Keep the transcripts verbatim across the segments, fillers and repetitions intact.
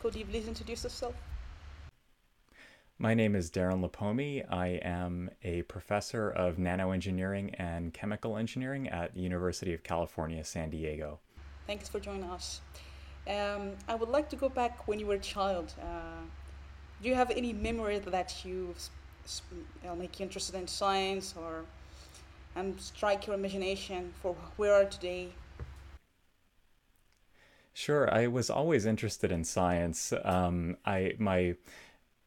Could you please introduce yourself? My name is Darren Lipomi. I am a professor of nanoengineering and chemical engineering at University of California, San Diego. Thanks for joining us. Um, I would like to go back when you were a child. Uh, do you have any memory that you uh, make you interested in science or and strike your imagination for where we are today? Sure. I was always interested in science. Um, I my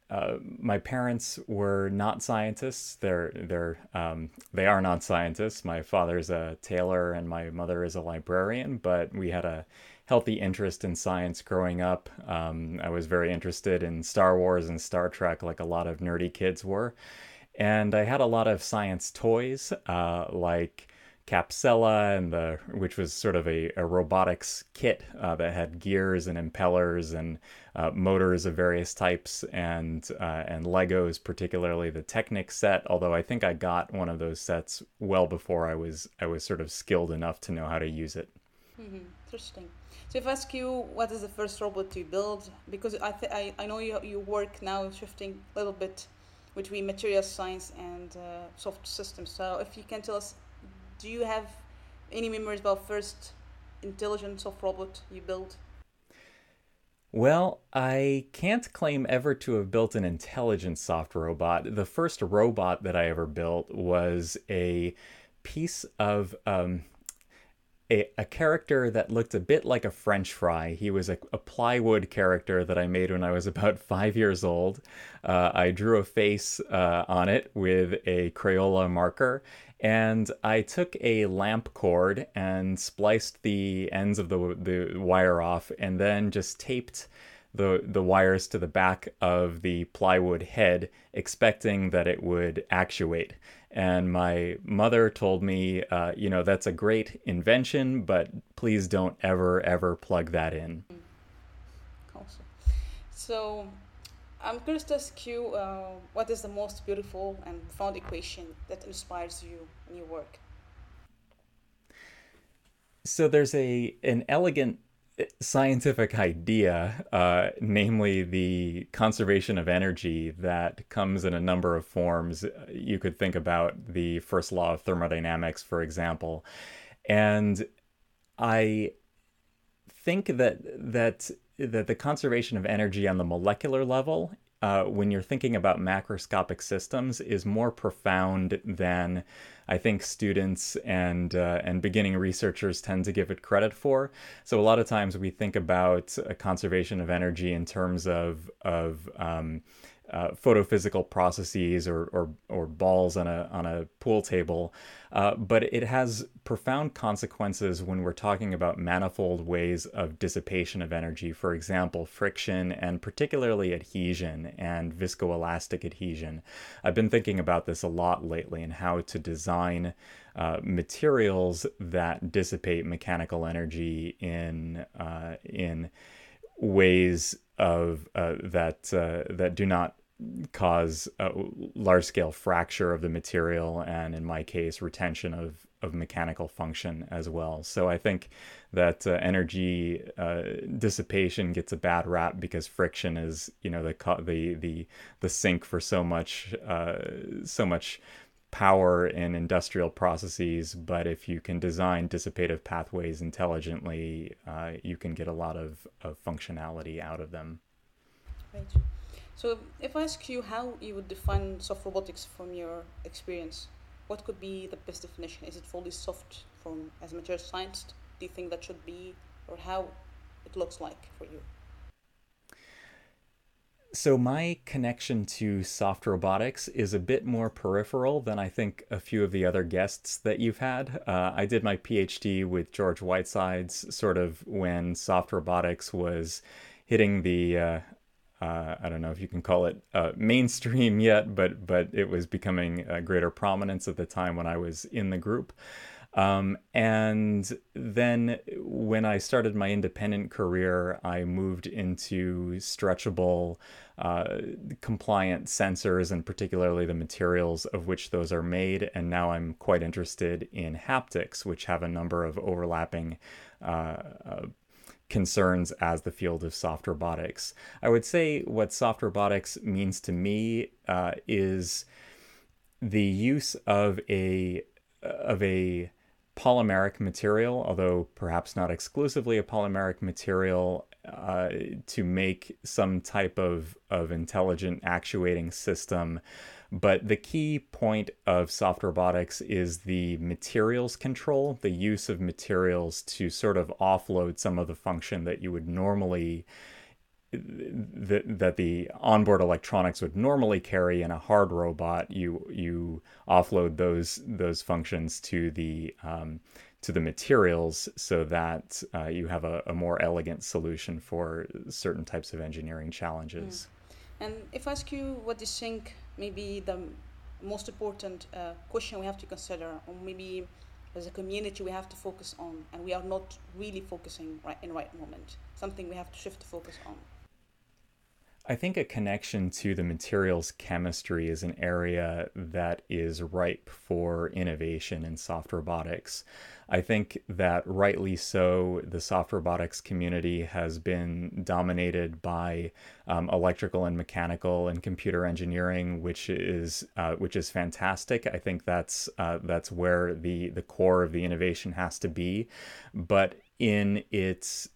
uh, my parents were not scientists. They're they're um, they are not scientists. My father's a tailor and my mother is a librarian. But we had a healthy interest in science growing up. Um, I was very interested in Star Wars and Star Trek, like a lot of nerdy kids were, and I had a lot of science toys, uh, like. Capsella, and the which was sort of a, a robotics kit uh, that had gears and impellers and uh, motors of various types, and uh, and Legos, particularly the Technic set. Although I think I got one of those sets well before I was I was sort of skilled enough to know how to use it. Mm-hmm. Interesting. So if I ask you, what is the first robot you build? Because I th- I, I know you you work now shifting a little bit between material science and uh, soft systems. So if you can tell us. Do you have any memories about first intelligent soft robot you built? Well, I can't claim ever to have built an intelligent soft robot. The first robot that I ever built was a piece of um, a, a character that looked a bit like a French fry. He was a, a plywood character that I made when I was about five years old. Uh, I drew a face uh, on it with a Crayola marker. And I took a lamp cord and spliced the ends of the the wire off, and then just taped the the wires to the back of the plywood head, expecting that it would actuate. And my mother told me, uh, you know, that's a great invention, but please don't ever, ever plug that in. Awesome. So I'm curious to ask you, uh, what is the most beautiful and profound equation that inspires you in your work? So there's a an elegant scientific idea, uh, namely the conservation of energy, that comes in a number of forms. You could think about the first law of thermodynamics, for example. And I think that that... that the conservation of energy on the molecular level, uh, when you're thinking about macroscopic systems, is more profound than I think students and uh, and beginning researchers tend to give it credit for. So a lot of times we think about uh, conservation of energy in terms of of um, uh, photophysical processes or or or balls on a on a pool table, uh, but it has profound consequences when we're talking about manifold ways of dissipation of energy, for example, friction and particularly adhesion and viscoelastic adhesion. I've been thinking about this a lot lately and how to design uh, materials that dissipate mechanical energy in uh, in ways of uh, that uh, that do not cause a large-scale fracture of the material and, in my case, retention of of mechanical function as well. So I think that uh, energy uh, dissipation gets a bad rap because friction is, you know, the the the the sink for so much uh, so much power in industrial processes. But if you can design dissipative pathways intelligently, uh, you can get a lot of, of functionality out of them. Right. So if I ask you how you would define soft robotics from your experience, what could be the best definition? Is it fully soft from as a material science? Do you think that should be, or how it looks like for you? So my connection to soft robotics is a bit more peripheral than I think a few of the other guests that you've had. Uh, I did my PhD with George Whitesides sort of when soft robotics was hitting the uh, uh, I don't know if you can call it uh, mainstream yet, but but it was becoming a greater prominence at the time when I was in the group. Um, and then when I started my independent career, I moved into stretchable, uh, compliant sensors, and particularly the materials of which those are made. And now I'm quite interested in haptics, which have a number of overlapping uh, uh concerns as the field of soft robotics. I would say what soft robotics means to me uh, is the use of a of a polymeric material, although perhaps not exclusively a polymeric material, uh, to make some type of, of intelligent actuating system. But the key point of soft robotics is the materials control, the use of materials to sort of offload some of the function that you would normally, that, that the onboard electronics would normally carry in a hard robot. You you offload those those functions to the um, to the materials so that uh, you have a, a more elegant solution for certain types of engineering challenges. Mm. And if I ask you what do you think maybe the most important uh, question we have to consider, or maybe as a community we have to focus on, and we are not really focusing right in right moment, something we have to shift to focus on? I think a connection to the materials chemistry is an area that is ripe for innovation in soft robotics. I think that rightly so, the soft robotics community has been dominated by um, electrical and mechanical and computer engineering, which is uh, which is fantastic. I think that's uh, that's where the the core of the innovation has to be, but in its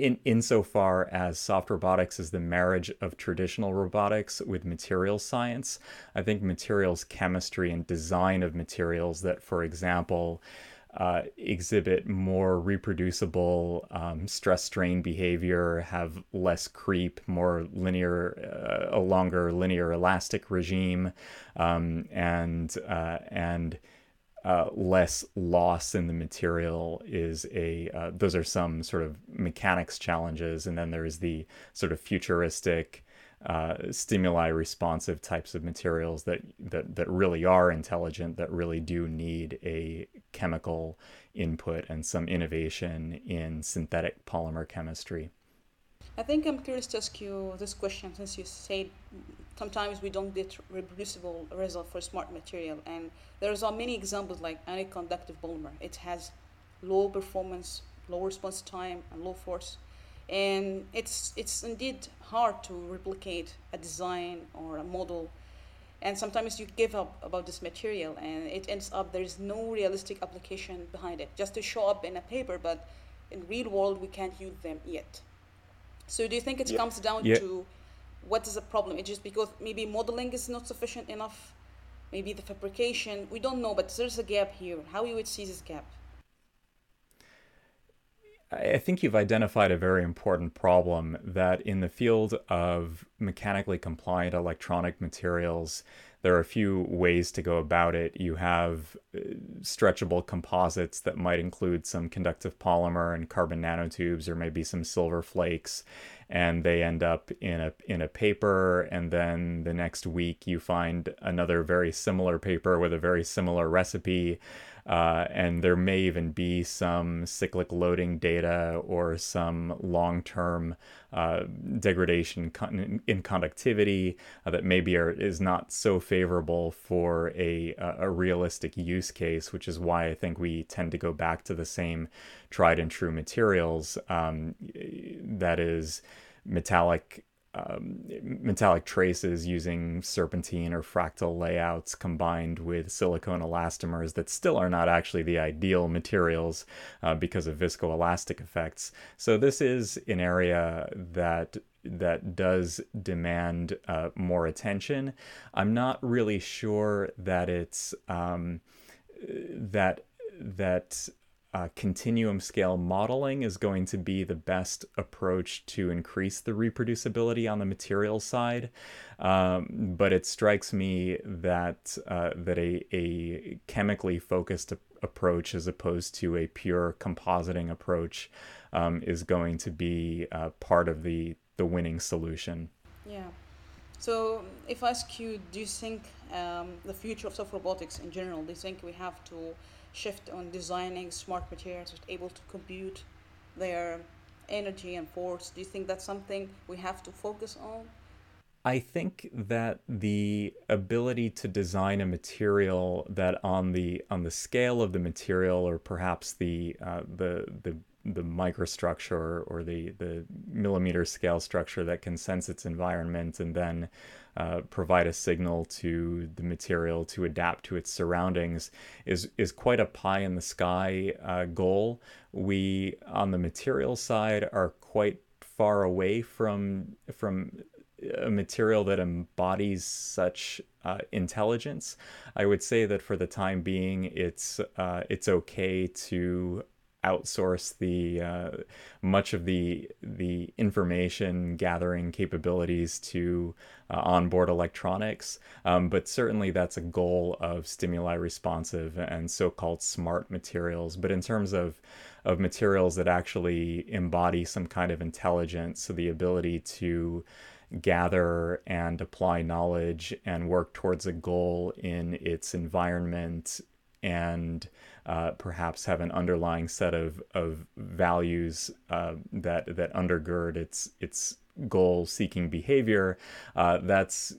In insofar as soft robotics is the marriage of traditional robotics with material science, I think materials chemistry and design of materials that, for example, uh, exhibit more reproducible um, stress-strain behavior, have less creep, more linear, uh, a longer linear elastic regime, um, and uh, and. Uh, less loss in the material is a, uh, those are some sort of mechanics challenges. And then there is the sort of futuristic uh, stimuli responsive types of materials that, that, that really are intelligent, that really do need a chemical input and some innovation in synthetic polymer chemistry. I think I'm curious to ask you this question, since you said sometimes we don't get reproducible result for smart material, and there are many examples like anti-conductive polymer. It has low performance, low response time, and low force, and it's it's indeed hard to replicate a design or a model, and sometimes you give up about this material, and it ends up there is no realistic application behind it, just to show up in a paper, but in real world we can't use them yet. So do you think it yeah. comes down yeah. to what is the problem? It's just because maybe modeling is not sufficient enough, maybe the fabrication, we don't know, but there's a gap here. How you would see this gap? I think you've identified a very important problem, that in the field of mechanically compliant electronic materials, there are a few ways to go about it. You have stretchable composites that might include some conductive polymer and carbon nanotubes, or maybe some silver flakes, and they end up in a in a paper, and then the next week you find another very similar paper with a very similar recipe. Uh, and there may even be some cyclic loading data or some long-term uh, degradation con- in conductivity uh, that maybe are, is not so favorable for a, a realistic use case, which is why I think we tend to go back to the same tried and true materials, um, that is metallic Um, metallic traces using serpentine or fractal layouts combined with silicone elastomers that still are not actually the ideal materials uh, because of viscoelastic effects. So this is an area that that does demand uh, more attention. I'm not really sure that it's um, that that. Uh, continuum scale modeling is going to be the best approach to increase the reproducibility on the material side, um, but it strikes me that uh, that a, a chemically focused approach as opposed to a pure compositing approach um, is going to be uh, part of the the winning solution. Yeah. So if I ask you, do you think um, the future of soft robotics in general, do you think we have to shift on designing smart materials that are able to compute their energy and force? Do you think that's something we have to focus on? I think that the ability to design a material that on the on the scale of the material, or perhaps the uh, the the the microstructure or the, the millimeter scale structure that can sense its environment and then uh, provide a signal to the material to adapt to its surroundings is, is quite a pie in the sky uh, goal. We, on the material side, are quite far away from, from a material that embodies such uh, intelligence. I would say that for the time being, it's, uh, it's okay to outsource the uh, much of the the information gathering capabilities to uh, onboard electronics, um, but certainly that's a goal of stimuli responsive and so-called smart materials. But in terms of of materials that actually embody some kind of intelligence, so the ability to gather and apply knowledge and work towards a goal in its environment, and uh, perhaps have an underlying set of of values uh, that that undergird its its goal-seeking behavior. Uh, that's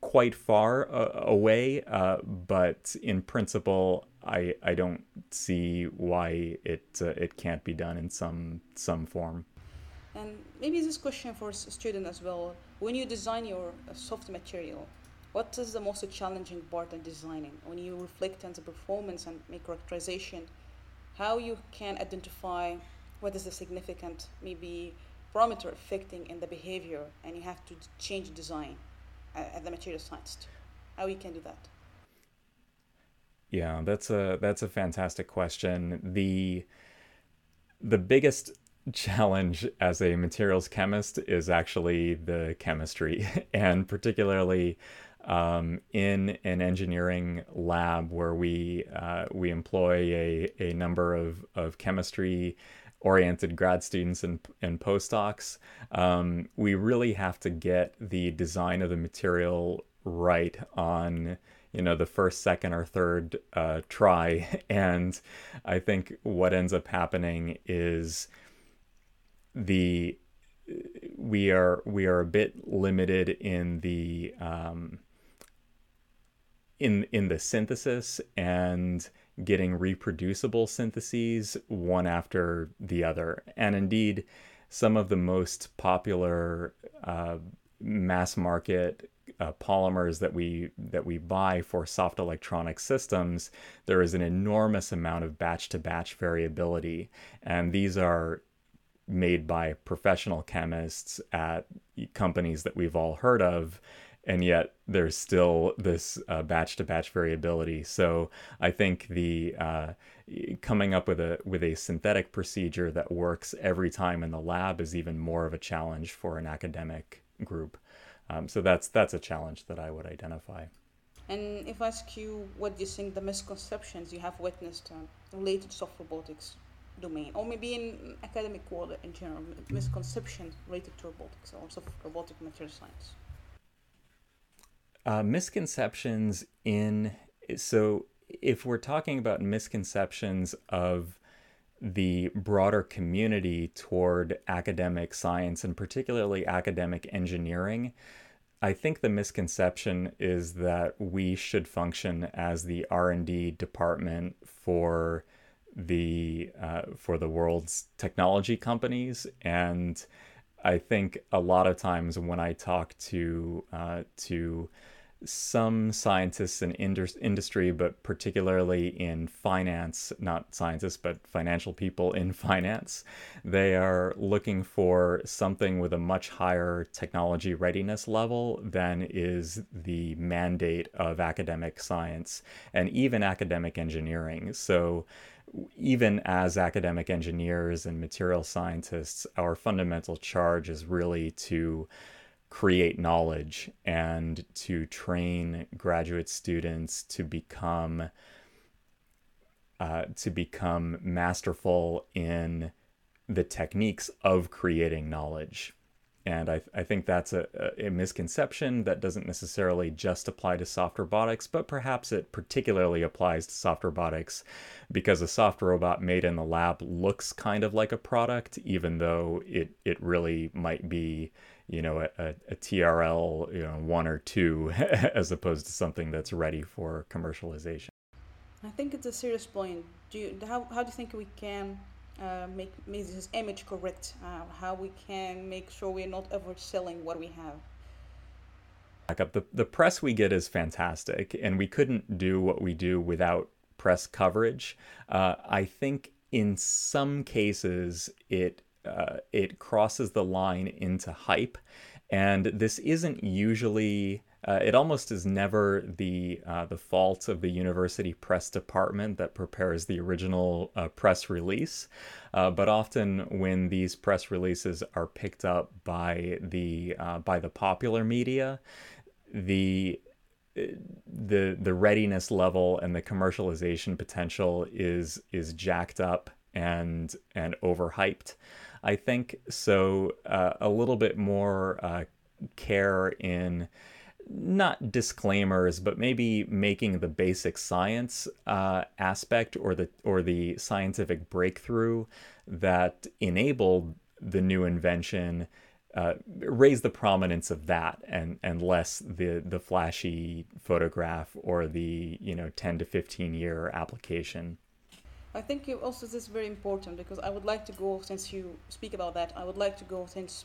quite far uh, away, uh, but in principle, I I don't see why it uh, it can't be done in some some form. And maybe this question for students as well: when you design your soft material, what is the most challenging part in designing? When you reflect on the performance and make characterization, how you can identify what is the significant, maybe, parameter affecting in the behavior, and you have to change design at the material science. How you can do that? Yeah, that's a that's a fantastic question. The the biggest challenge as a materials chemist is actually the chemistry, and particularly Um, in an engineering lab where we uh, we employ a, a number of, of chemistry-oriented grad students and, and postdocs, um, we really have to get the design of the material right on, you know, the first, second, or third uh, try. And I think what ends up happening is the we are we are a bit limited in the um, in in the synthesis and getting reproducible syntheses one after the other. And indeed, some of the most popular uh, mass market uh, polymers that we that we buy for soft electronic systems, there is an enormous amount of batch to batch variability, and these are made by professional chemists at companies that we've all heard of, and yet there's still this uh, batch-to-batch variability. So I think the uh, coming up with a with a synthetic procedure that works every time in the lab is even more of a challenge for an academic group. Um, so that's that's a challenge that I would identify. And if I ask you, what do you think the misconceptions you have witnessed um, related to soft robotics domain, or maybe in academic world in general, misconceptions related to robotics, also robotic material science? Uh, misconceptions in, so if we're talking about misconceptions of the broader community toward academic science and particularly academic engineering, I think the misconception is that we should function as the R and D department for the uh, for the world's technology companies. And I think a lot of times when I talk to uh, to some scientists in industry, but particularly in finance, not scientists, but financial people in finance, they are looking for something with a much higher technology readiness level than is the mandate of academic science and even academic engineering. So even as academic engineers and material scientists, our fundamental charge is really to create knowledge and to train graduate students to become uh, to become masterful in the techniques of creating knowledge. And I, I think that's a, a misconception that doesn't necessarily just apply to soft robotics, but perhaps it particularly applies to soft robotics because a soft robot made in the lab looks kind of like a product, even though it, it really might be, you know, a, a T R L, you know, one or two, as opposed to something that's ready for commercialization. I think it's a serious point. Do you, how, how do you think we can Uh, make, make this image correct, uh, how we can make sure we're not overselling what we have? Back up. The, the press we get is fantastic, and we couldn't do what we do without press coverage. Uh, I think in some cases it uh, it crosses the line into hype, and this isn't usually... Uh, it almost is never the uh, the fault of the university press department that prepares the original uh, press release, uh, but often when these press releases are picked up by the uh, by the popular media, the the the readiness level and the commercialization potential is is jacked up and and overhyped, I think. So uh, a little bit more uh, care in. Not disclaimers, but maybe making the basic science uh, aspect or the or the scientific breakthrough that enabled the new invention, uh, raise the prominence of that, and and less the the flashy photograph or the, you know, ten to fifteen year application. I think also this is very important, because I would like to go, since you speak about that, I would like to go since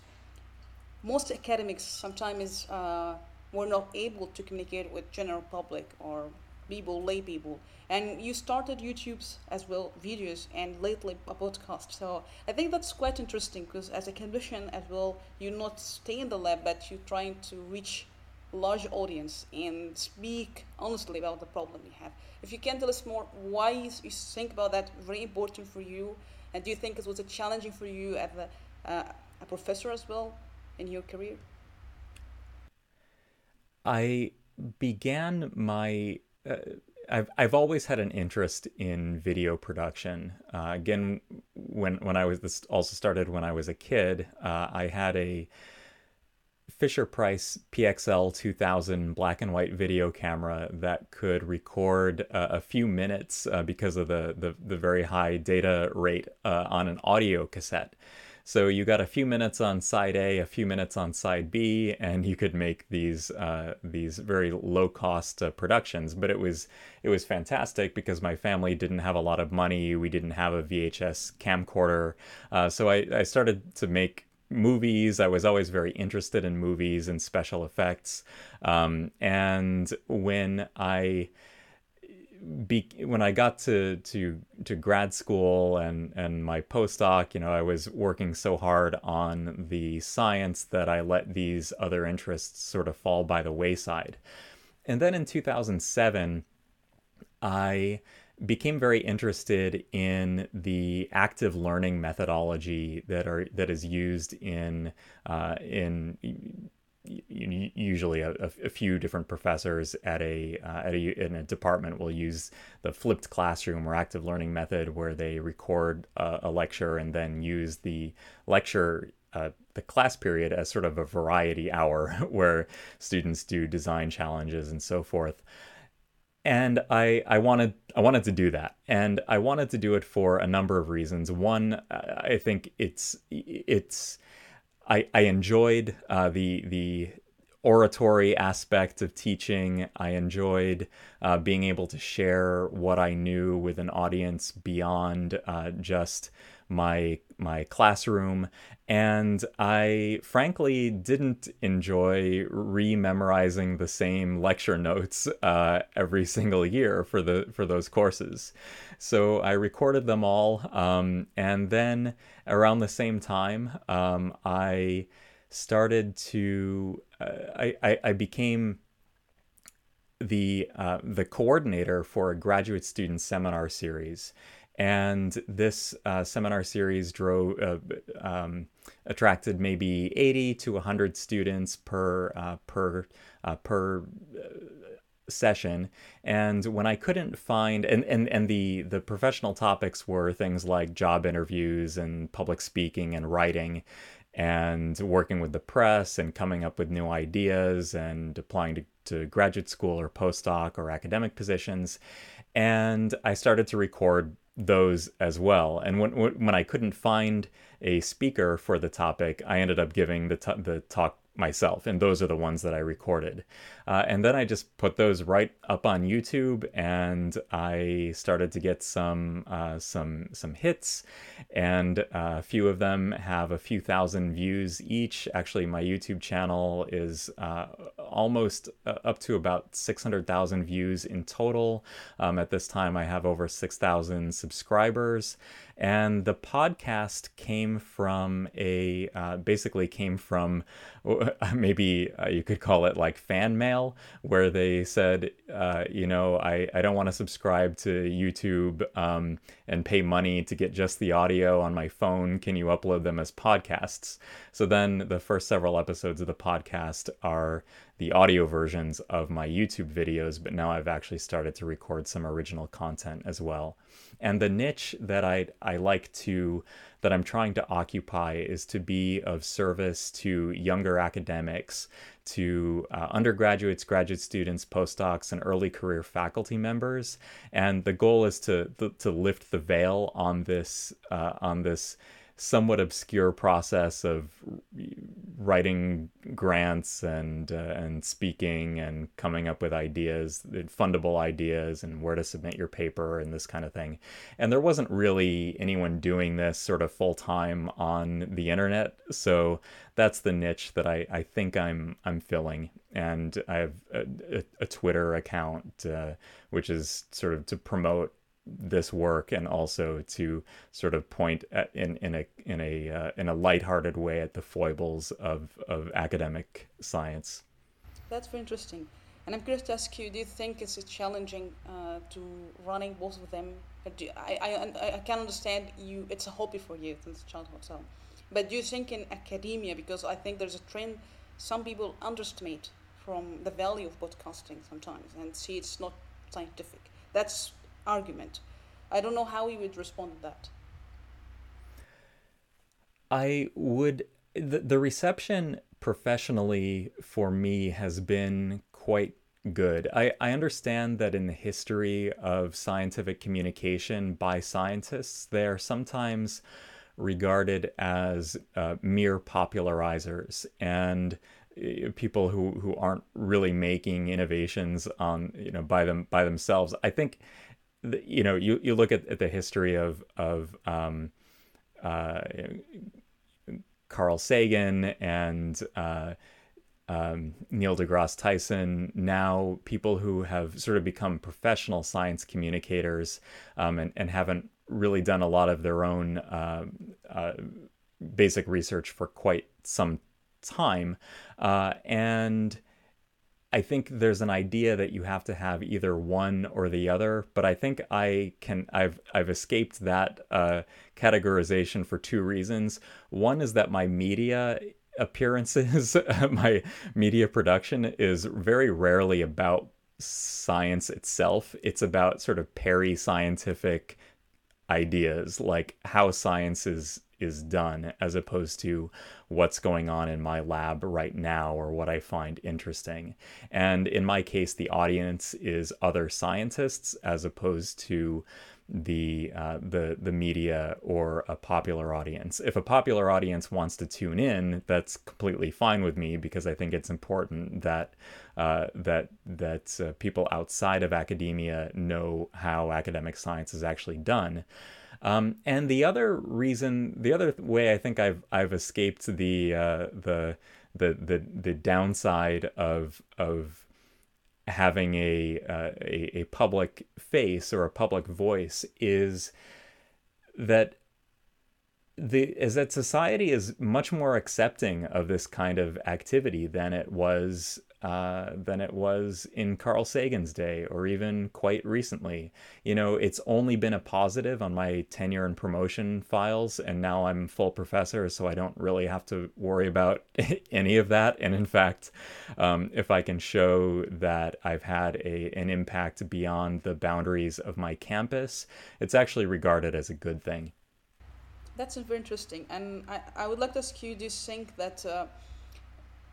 most academics sometimes. Uh, We're not able to communicate with general public or people, lay people. And you started YouTube's as well, videos, and lately a podcast. So I think that's quite interesting, because as a condition as well, you not stay in the lab, but you're trying to reach a large audience and speak honestly about the problem you have. If you can tell us more, why you think about that very important for you, and do you think it was a challenging for you as a, uh, a professor as well in your career? I began my, uh, I've, I've always had an interest in video production. Uh, again, when, when I was, this also started when I was a kid, uh, I had a Fisher Price P X L two thousand black and white video camera that could record uh, a few minutes uh, because of the, the, the very high data rate uh, on an audio cassette. So you got a few minutes on side A, a few minutes on side B, and you could make these uh, these very low cost uh, productions. But it was it was fantastic because my family didn't have a lot of money. We didn't have a V H S camcorder, uh, so I, I started to make movies. I was always very interested in movies and special effects. Um, and when I Be, when I got to, to to grad school and and my postdoc, you know, I was working so hard on the science that I let these other interests sort of fall by the wayside. And then in two thousand seven, I became very interested in the active learning methodology that are that is used in uh, in. Usually a, a few different professors at a, uh, at a in a department will use the flipped classroom or active learning method, where they record a, a lecture and then use the lecture, uh, the class period, as sort of a variety hour where students do design challenges and so forth. And I, I wanted I wanted to do that, and I wanted to do it for a number of reasons. One, I think it's it's. I, I enjoyed uh, the the oratory aspect of teaching. I enjoyed uh, being able to share what I knew with an audience beyond uh, just my my classroom. And I frankly didn't enjoy re-memorizing the same lecture notes uh, every single year for the for those courses. So I recorded them all, um, and then around the same time, um, I started to uh, I, I I became the uh, the coordinator for a graduate student seminar series. And this uh, seminar series drove, uh, um, attracted maybe eighty to one hundred students per uh, per uh, per session. And when I couldn't find, and, and, and the, the professional topics were things like job interviews and public speaking and writing. and working with the press and coming up with new ideas and applying to, to graduate school or postdoc or academic positions. And I started to record those as well. And when when I couldn't find a speaker for the topic, I ended up giving the, t- the talk myself. And those are the ones that I recorded. Uh, and then I just put those right up on YouTube, and I started to get some uh, some some hits. And a uh, few of them have a few thousand views each. Actually, my YouTube channel is uh, almost uh, up to about six hundred thousand views in total. Um, at this time, I have over six thousand subscribers. And the podcast came from a, uh, basically came from, maybe uh, you could call it like fan mail, where they said, uh, you know, I, I don't want to subscribe to YouTube um, and pay money to get just the audio on my phone. Can you upload them as podcasts? So then the first several episodes of the podcast are the audio versions of my YouTube videos, but now I've actually started to record some original content as well. And the niche that I I like to, that I'm trying to occupy, is to be of service to younger academics, to uh, undergraduates, graduate students, postdocs, and early career faculty members. And the goal is to to lift the veil on this uh, on this somewhat obscure process of writing grants and uh, and speaking and coming up with ideas, fundable ideas, and where to submit your paper and this kind of thing. And there wasn't really anyone doing this sort of full-time on the internet, so that's the niche that I, I think I'm I'm filling. And I have a, a, a Twitter account, uh, which is sort of to promote this work and also to sort of point at, in in a in a uh, in a lighthearted way at the foibles of of academic science. That's very interesting, and I'm curious to ask you: do you think it's challenging uh, to running both of them? Do you, I I I can understand you. It's a hobby for you since childhood, so. But do you think in academia, because I think there's a trend, some people underestimate from the value of podcasting sometimes and see it's not scientific. That's argument. I don't know how you would respond to that. I would, the, the reception professionally for me has been quite good. I, I understand that in the history of scientific communication by scientists, they are sometimes regarded as uh, mere popularizers and people who, who aren't really making innovations on, you know, by them, by themselves. I think You know, you, you look at, at the history of of um, uh, Carl Sagan and uh, um, Neil deGrasse Tyson. Now, people who have sort of become professional science communicators um, and and haven't really done a lot of their own uh, uh, basic research for quite some time, uh, and. I think there's an idea that you have to have either one or the other, but I think I can I've I've escaped that uh, categorization for two reasons. One is that my media appearances, my media production is very rarely about science itself. It's about sort of peri-scientific ideas, like how science is is done, as opposed to what's going on in my lab right now or what I find interesting. And in my case, the audience is other scientists as opposed to the uh, the the media or a popular audience. If a popular audience wants to tune in, that's completely fine with me, because I think it's important that uh, that that uh, people outside of academia know how academic science is actually done. Um, and the other reason, the other way I think I've I've escaped the uh, the, the the the downside of of having a, uh, a a public face or a public voice is that the is that society is much more accepting of this kind of activity than it was. Uh, than it was in Carl Sagan's day, or even quite recently. You know, it's only been a positive on my tenure and promotion files, and now I'm full professor, so I don't really have to worry about any of that. And in fact, um, if I can show that I've had a an impact beyond the boundaries of my campus, it's actually regarded as a good thing. that's very interesting. And I, I would like to ask you, do you think that uh,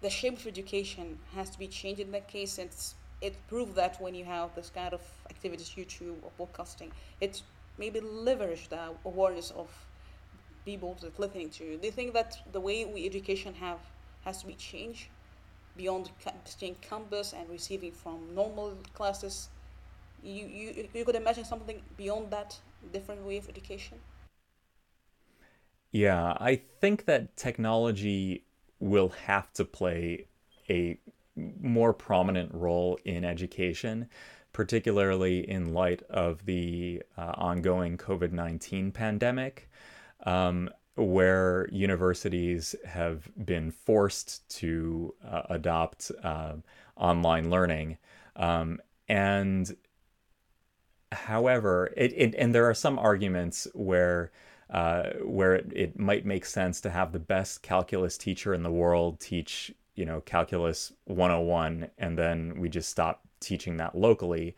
the shape of education has to be changed in that case, since it proved that when you have this kind of activities, YouTube or podcasting, it's maybe leverage the awareness of people that are listening to you. Do you think that the way we education have has to be changed beyond staying campus and receiving from normal classes? You, you you could imagine something beyond that, different way of education? Yeah, I think that technology will have to play a more prominent role in education, particularly in light of the uh, ongoing COVID nineteen pandemic, um, where universities have been forced to uh, adopt uh, online learning. Um, and however, it, it and there are some arguments where uh, where it, it might make sense to have the best calculus teacher in the world teach, you know, calculus one oh one, and then we just stop teaching that locally.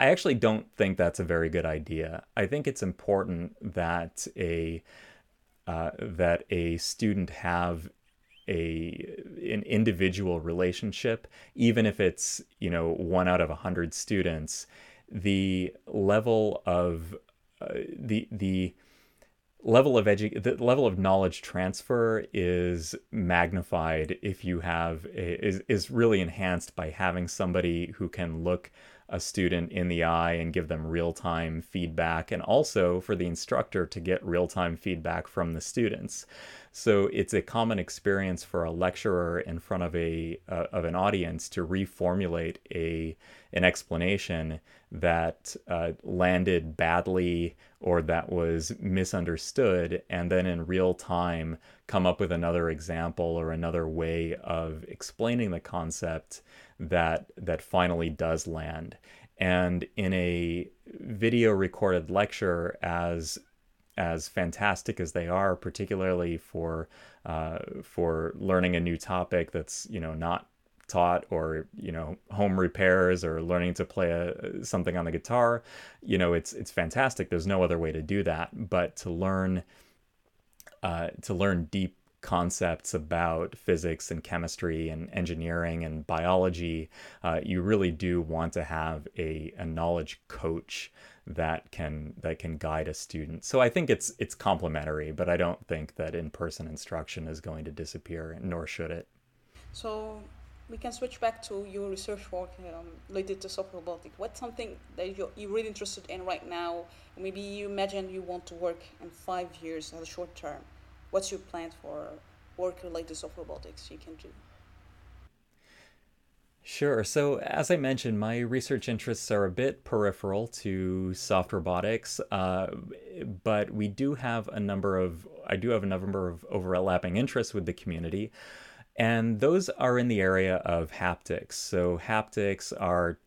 I actually don't think that's a very good idea. I think it's important that a uh, that a student have a an individual relationship, even if it's, you know, one out of a hundred students. The level of uh, the the level of edu- the level of knowledge transfer is magnified if you have a, is is really enhanced by having somebody who can look a student in the eye and give them real-time feedback, and also for the instructor to get real-time feedback from the students. So it's a common experience for a lecturer in front of a uh, of an audience to reformulate a an explanation that uh, landed badly or that was misunderstood, and then in real time come up with another example or another way of explaining the concept that that finally does land. And in a video recorded lecture, as as fantastic as they are, particularly for uh, for learning a new topic that's, you know, not taught, or, you know, home repairs or learning to play a, something on the guitar, you know, it's it's fantastic. There's no other way to do that. But to learn uh, to learn deep concepts about physics and chemistry and engineering and biology, uh, you really do want to have a, a knowledge coach that can that can guide a student. So I think it's it's complementary, but I don't think that in-person instruction is going to disappear, nor should it. So we can switch back to your research work um, related to soft robotics. What's something that you're, you're really interested in right now? Maybe you imagine you want to work in five years as a short term. What's your plan for work related to soft robotics you can do? Sure. So as I mentioned, my research interests are a bit peripheral to soft robotics, uh, but we do have a number of, I do have a number of overlapping interests with the community. And those are in the area of haptics. So haptics are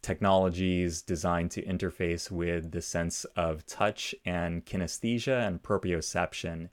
technologies designed to interface with the sense of touch and kinesthesia and proprioception.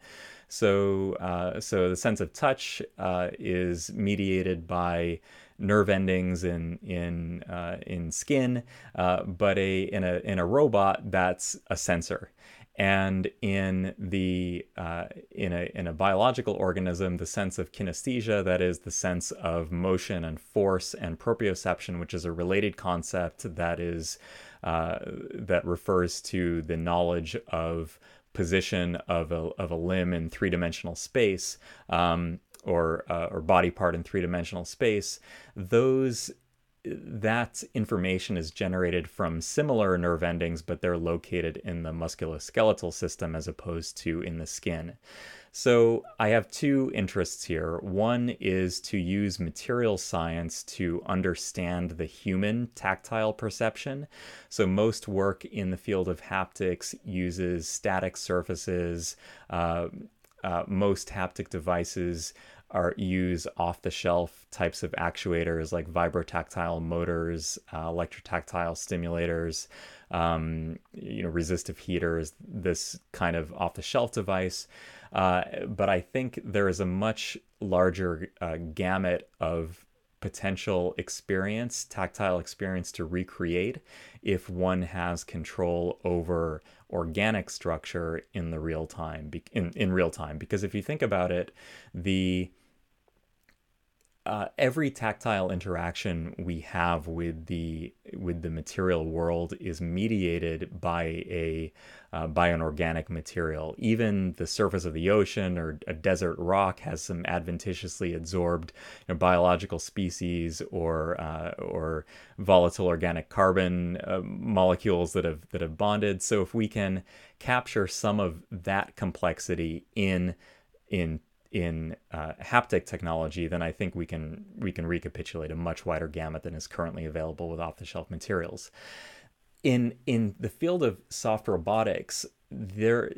So, uh, so the sense of touch uh, is mediated by nerve endings in in uh, in skin, uh, but a in a in a robot, that's a sensor. And in the uh, in a in a biological organism, the sense of kinesthesia, that is the sense of motion and force, and proprioception, which is a related concept that is uh, that refers to the knowledge of position of a of a limb in three-dimensional space, um, or uh, or body part in three-dimensional space. Those. That information is generated from similar nerve endings, but they're located in the musculoskeletal system as opposed to in the skin. So I have two interests here. One is to use material science to understand the human tactile perception. So most work in the field of haptics uses static surfaces. Uh, uh, most haptic devices Are use off-the-shelf types of actuators like vibrotactile motors, uh, electrotactile stimulators, um, you know, resistive heaters, this kind of off-the-shelf device. Uh, but I think there is a much larger uh, gamut of potential experience, tactile experience to recreate if one has control over organic structure in the real time, in, in real time. Because if you think about it, the uh, every tactile interaction we have with the with the material world is mediated by a uh, by an organic material. Even the surface of the ocean or a desert rock has some adventitiously adsorbed, you know, biological species or uh, or volatile organic carbon uh, molecules that have that have bonded. So if we can capture some of that complexity in in in uh, haptic technology, then I think we can we can recapitulate a much wider gamut than is currently available with off-the-shelf materials. In in the field of soft robotics, there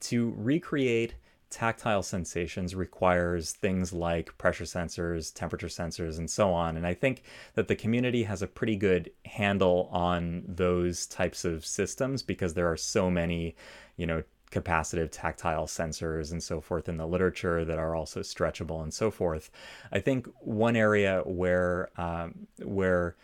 to recreate tactile sensations requires things like pressure sensors, temperature sensors, and so on. And I think that the community has a pretty good handle on those types of systems because there are so many, you know, capacitive tactile sensors and so forth in the literature that are also stretchable and so forth. I think one area where um, where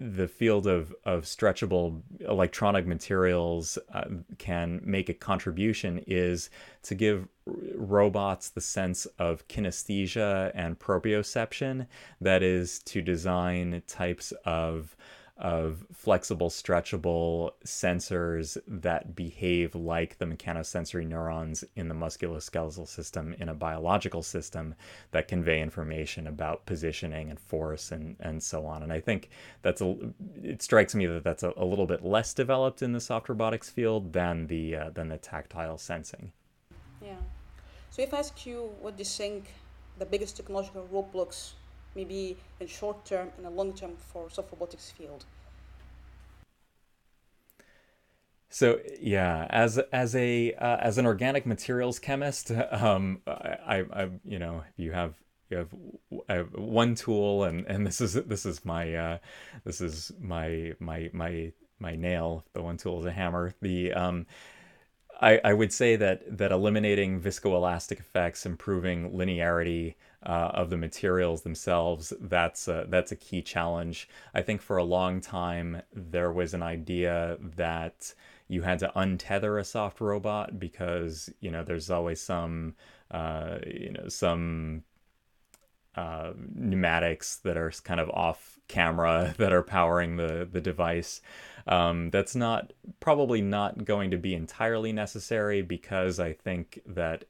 the field of, of stretchable electronic materials uh, can make a contribution is to give r- robots the sense of kinesthesia and proprioception, that is to design types of of flexible, stretchable sensors that behave like the mechanosensory neurons in the musculoskeletal system in a biological system that convey information about positioning and force and, and so on. And I think that's a, it strikes me that that's a, a little bit less developed in the soft robotics field than the uh, than the tactile sensing. Yeah. So if I ask you, what do you think the biggest technological roadblocks maybe in short term and a long term for soft robotics field? So yeah, as as a uh, as an organic materials chemist, um, I, I you know you have you have, I have one tool, and, and this is this is my uh, this is my my my my nail. The one tool is a hammer. The um, I I would say that that eliminating viscoelastic effects, improving linearity Uh, of the materials themselves, that's a, that's a key challenge. I think for a long time there was an idea that you had to untether a soft robot because, you know, there's always some, uh, you know, some uh, pneumatics that are kind of off camera that are powering the, the device. Um, that's not probably not going to be entirely necessary because I think that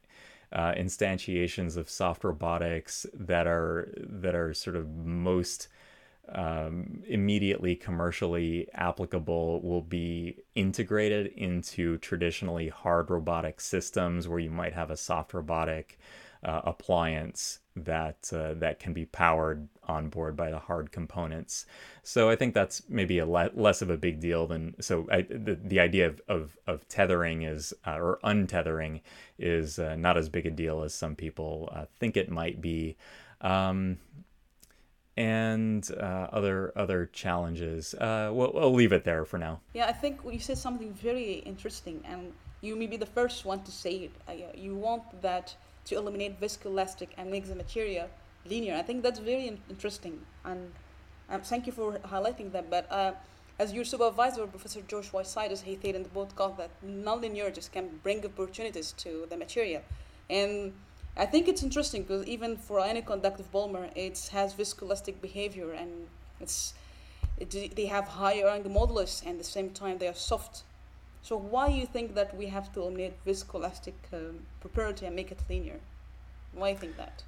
Uh, instantiations of soft robotics that are that are sort of most um, immediately commercially applicable will be integrated into traditionally hard robotic systems where you might have a soft robotic uh, appliance that uh, that can be powered on board by the hard components. So I think that's maybe a le- less of a big deal than so I, the, the idea of, of, of tethering is uh, or untethering is uh, not as big a deal as some people uh, think it might be. Um, and uh, other other challenges. Uh, we'll, we'll leave it there for now. Yeah, I think you said something very interesting, and you may be the first one to say it. Uh, you want that to eliminate viscoelastic and make the material linear. I think that's very interesting, and um, thank you for highlighting that. But uh, as your supervisor, Professor George Whitesides, he said in the podcast that nonlinearities can bring opportunities to the material, and I think it's interesting because even for any conductive polymer, it has viscoelastic behavior, and it's it, they have higher angular modulus, and at the same time they are soft. So why do you think that we have to eliminate viscoelastic um, property and make it linear? Why do you think that?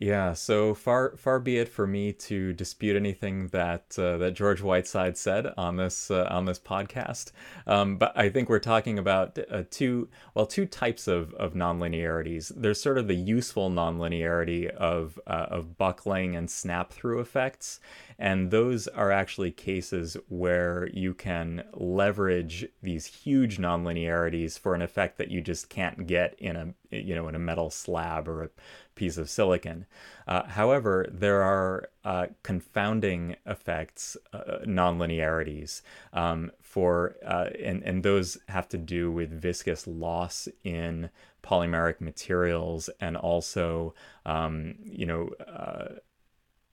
Yeah, so far far be it for me to dispute anything that uh, that George Whitesides said on this uh, on this podcast. Um, but I think we're talking about uh, two well two types of, of nonlinearities. There's sort of the useful nonlinearity of uh, of buckling and snap through effects, and those are actually cases where you can leverage these huge nonlinearities for an effect that you just can't get in a you know in a metal slab or a piece of silicon. Uh, however, there are uh, confounding effects, uh, nonlinearities, um, for uh, and and those have to do with viscous loss in polymeric materials, and also um, you know. Uh,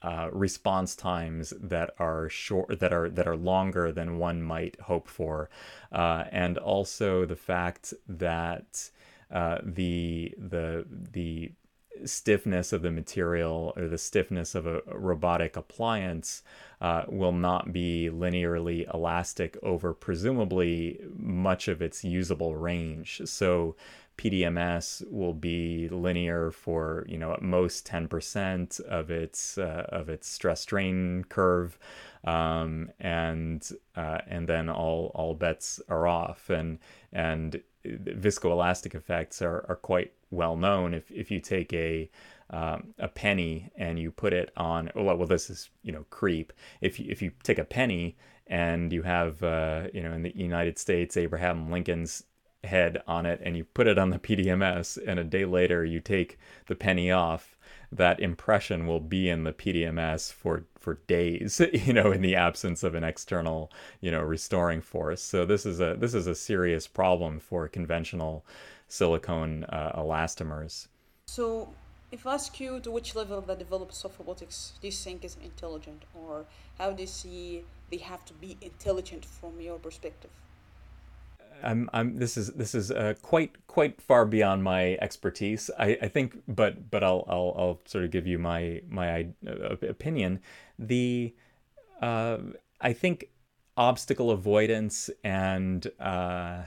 uh, response times that are short, that are that are longer than one might hope for, uh, and also the fact that uh, the the the stiffness of the material or the stiffness of a robotic appliance uh, will not be linearly elastic over presumably much of its usable range. So P D M S will be linear for, you know, at most ten percent of its uh, of its stress strain curve, um, and uh, and then all all bets are off, and and viscoelastic effects are are quite well known. If if you take a um, a penny and you put it on, oh well, this is, you know, creep. If you, if you take a penny and you have uh, you know, in the United States, Abraham Lincoln's head on it, and you put it on the P D M S, and a day later you take the penny off, that impression will be in the P D M S for for days, you know, in the absence of an external, you know, restoring force. So this is a this is a serious problem for conventional silicone uh, elastomers. So if I ask you to which level the developers of robotics do you think is intelligent, or how do you see they have to be intelligent from your perspective? I'm. I'm. This is. This is uh, quite. Quite far beyond my expertise. I. I think. But. But I'll. I'll. I'll sort of give you my. My uh, opinion. The. Uh, I think obstacle avoidance and. Uh,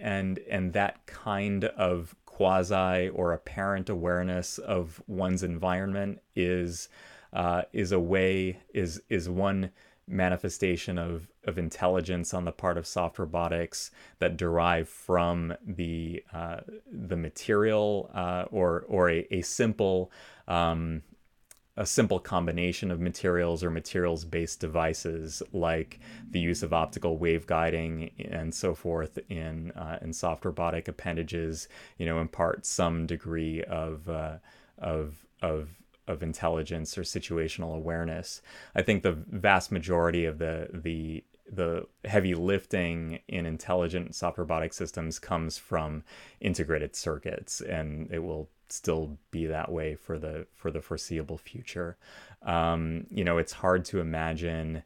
and. And that kind of quasi or apparent awareness of one's environment is. Uh, is a way. Is. Is one. manifestation of of intelligence on the part of soft robotics that derive from the uh, the material uh, or or a, a simple um, a simple combination of materials or materials based devices, like the use of optical wave guiding and so forth in uh, in soft robotic appendages, you know, impart some degree of uh, of of of intelligence or situational awareness. I think the vast majority of the the the heavy lifting in intelligent soft robotic systems comes from integrated circuits, and it will still be that way for the for the foreseeable future. Um, you know, it's hard to imagine.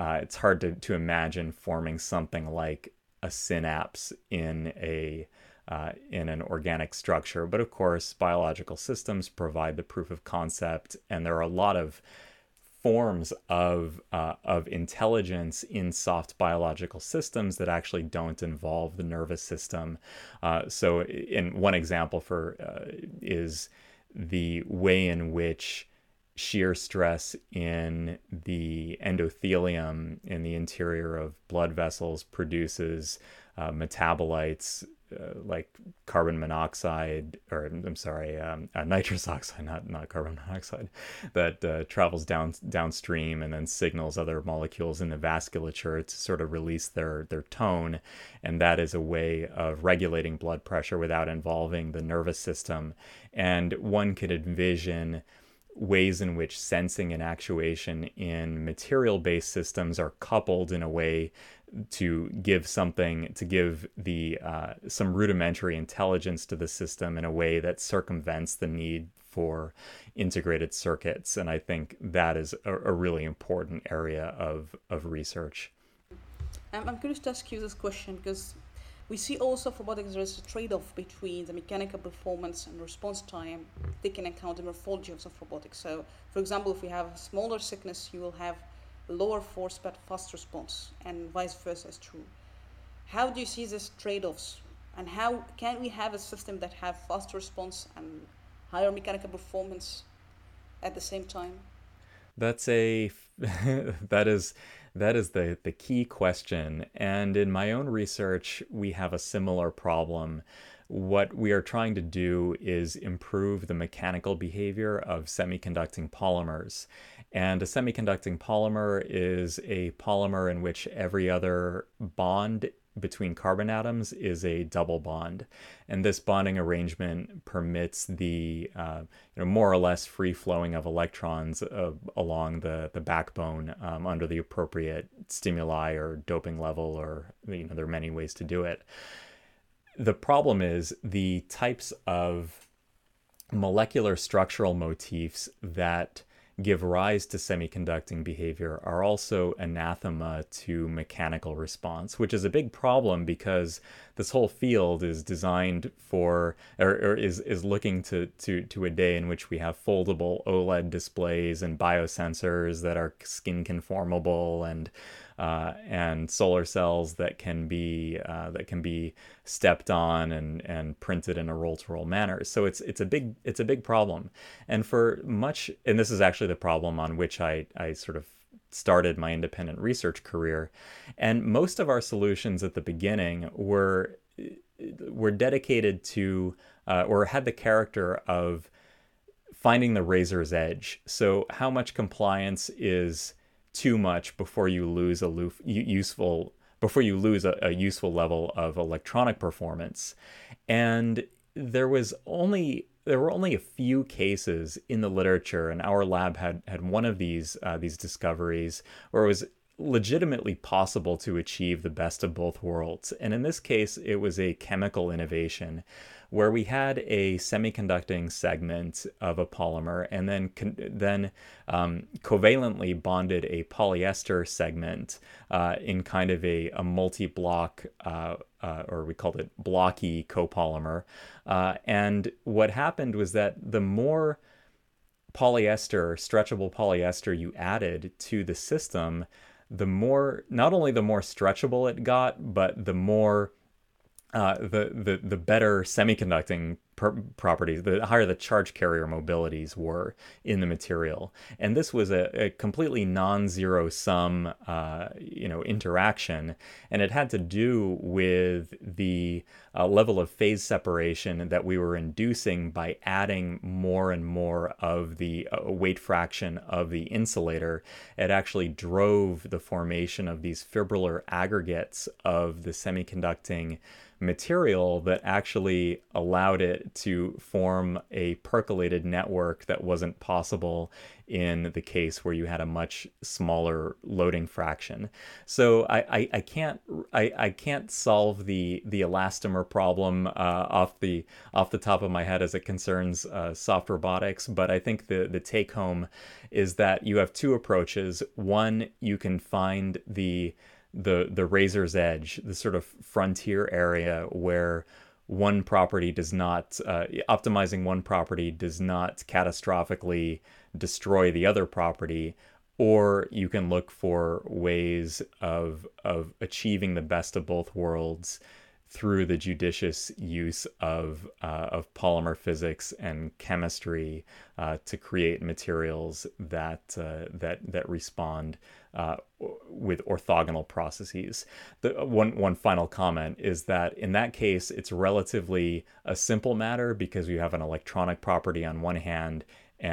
Uh, it's hard to to imagine forming something like a synapse in a Uh, in an organic structure. But of course, biological systems provide the proof of concept, and there are a lot of forms of uh, of intelligence in soft biological systems that actually don't involve the nervous system. Uh, so, in one example for uh, is the way in which shear stress in the endothelium in the interior of blood vessels produces uh, metabolites Uh, like carbon monoxide, or I'm sorry, um, uh, nitrous oxide, not not carbon monoxide, that uh, travels down downstream and then signals other molecules in the vasculature to sort of release their their tone, and that is a way of regulating blood pressure without involving the nervous system. And one could envision ways in which sensing and actuation in material-based systems are coupled in a way to give something, to give the uh, some rudimentary intelligence to the system in a way that circumvents the need for integrated circuits. And I think that is a, a really important area of, of research. I'm, I'm curious to ask you this question, because we see also for robotics there is a trade-off between the mechanical performance and response time, taking account the morphology of robotics. So, for example, if we have a smaller thickness, you will have lower force but fast response, and vice versa is true. How do you see these trade-offs, and how can we have a system that have fast response and higher mechanical performance at the same time? That's a that is that is the the key question. And in my own research, we have a similar problem. What we are trying to do is improve the mechanical behavior of semiconducting polymers. And a semiconducting polymer is a polymer in which every other bond between carbon atoms is a double bond, and this bonding arrangement permits the uh, you know, more or less free flowing of electrons uh, along the the backbone um, under the appropriate stimuli or doping level, or, you know, there are many ways to do it. The problem is the types of molecular structural motifs that give rise to semiconducting behavior are also anathema to mechanical response, which is a big problem because this whole field is designed for, or, or is, is looking to, to, to a day in which we have foldable OLED displays and biosensors that are skin conformable and Uh, and solar cells that can be uh, that can be stepped on and, and printed in a roll-to-roll manner. So it's it's a big it's a big problem, and for much and this is actually the problem on which I I sort of started my independent research career, and most of our solutions at the beginning were were dedicated to uh, or had the character of finding the razor's edge. So how much compliance is too much before you lose a loof, useful before you lose a, a useful level of electronic performance. And there was only there were only a few cases in the literature, and our lab had had one of these uh, these discoveries where it was legitimately possible to achieve the best of both worlds. And in this case, it was a chemical innovation where we had a semiconducting segment of a polymer and then then um, covalently bonded a polyester segment uh, in kind of a, a multi-block, uh, uh, or we called it blocky copolymer. Uh, and what happened was that the more polyester, stretchable polyester you added to the system, the more, not only the more stretchable it got, but the more Uh, the, the the better semiconducting pr- properties, the higher the charge carrier mobilities were in the material. And this was a, a completely non-zero sum, uh, you know, interaction. And it had to do with the uh, level of phase separation that we were inducing by adding more and more of the uh, weight fraction of the insulator. It actually drove the formation of these fibrillar aggregates of the semiconducting material that actually allowed it to form a percolated network that wasn't possible in the case where you had a much smaller loading fraction. So I I, I can't I, I can't solve the the elastomer problem uh, off the off the top of my head as it concerns uh, soft robotics, but I think the the take home is that you have two approaches. One, you can find the the the razor's edge, the sort of frontier area where one property does not, uh, optimizing one property does not catastrophically destroy the other property, or you can look for ways of of achieving the best of both worlds through the judicious use of uh, of polymer physics and chemistry uh, to create materials that uh, that that respond uh, with orthogonal processes. The one one final comment is that in that case, it's relatively a simple matter because you have an electronic property on one hand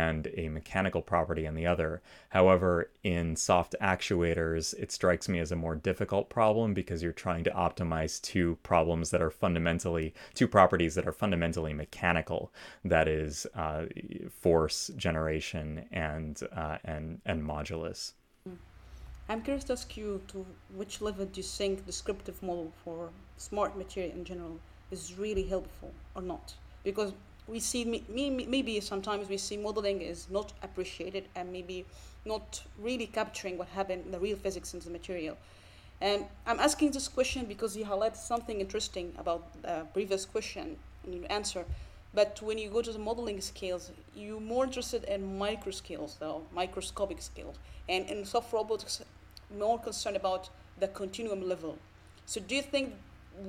and a mechanical property on the other. However, in soft actuators, it strikes me as a more difficult problem because you're trying to optimize two problems that are fundamentally, two properties that are fundamentally mechanical. That is uh, force generation and, uh, and, and modulus. I'm curious to ask you, to which level do you think descriptive model for smart material in general is really helpful or not? Because we see me, me, maybe sometimes we see modeling is not appreciated and maybe not really capturing what happened in the real physics in the material. And I'm asking this question because you highlighted something interesting about the previous question in your answer. But when you go to the modeling scales, you're more interested in micro scales, though, microscopic scales. And in soft robotics, more concerned about the continuum level. So do you think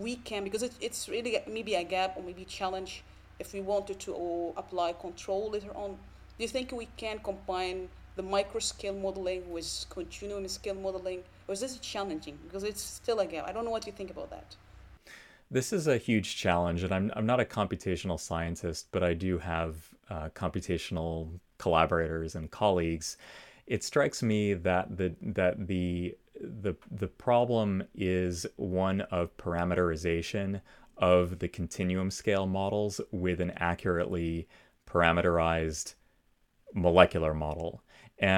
we can, because it, it's really maybe a gap or maybe challenge if we wanted to apply control later on, do you think we can combine the micro-scale modeling with continuum scale modeling? Or is this challenging? Because it's still a gap. I don't know what you think about that. This is a huge challenge, and I'm I'm not a computational scientist, but I do have uh, computational collaborators and colleagues. It strikes me that the that the the the problem is one of parameterization of the continuum scale models with an accurately parameterized molecular model.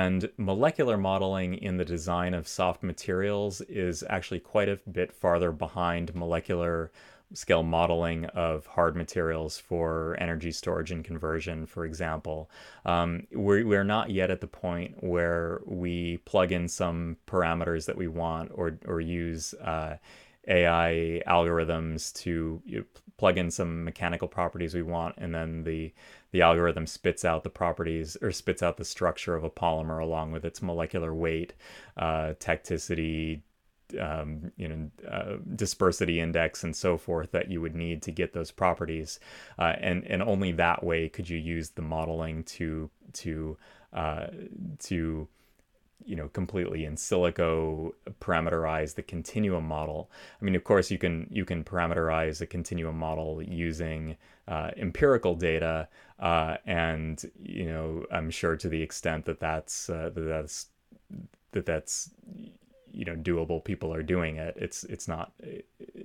And molecular modeling in the design of soft materials is actually quite a bit farther behind molecular scale modeling of hard materials for energy storage and conversion, for example. Um, we're, we're not yet at the point where we plug in some parameters that we want, or or use uh, A I algorithms to you know, plug in some mechanical properties we want, and then the the algorithm spits out the properties, or spits out the structure of a polymer along with its molecular weight, uh, tacticity, Um, you know, uh, dispersity index, and so forth that you would need to get those properties, uh, and and only that way could you use the modeling to to uh, to you know completely in silico parameterize the continuum model. I mean, of course, you can you can parameterize a continuum model using uh, empirical data, uh, and you know I'm sure to the extent that that's uh, that that's that that's you know, doable, people are doing it. It's, it's not,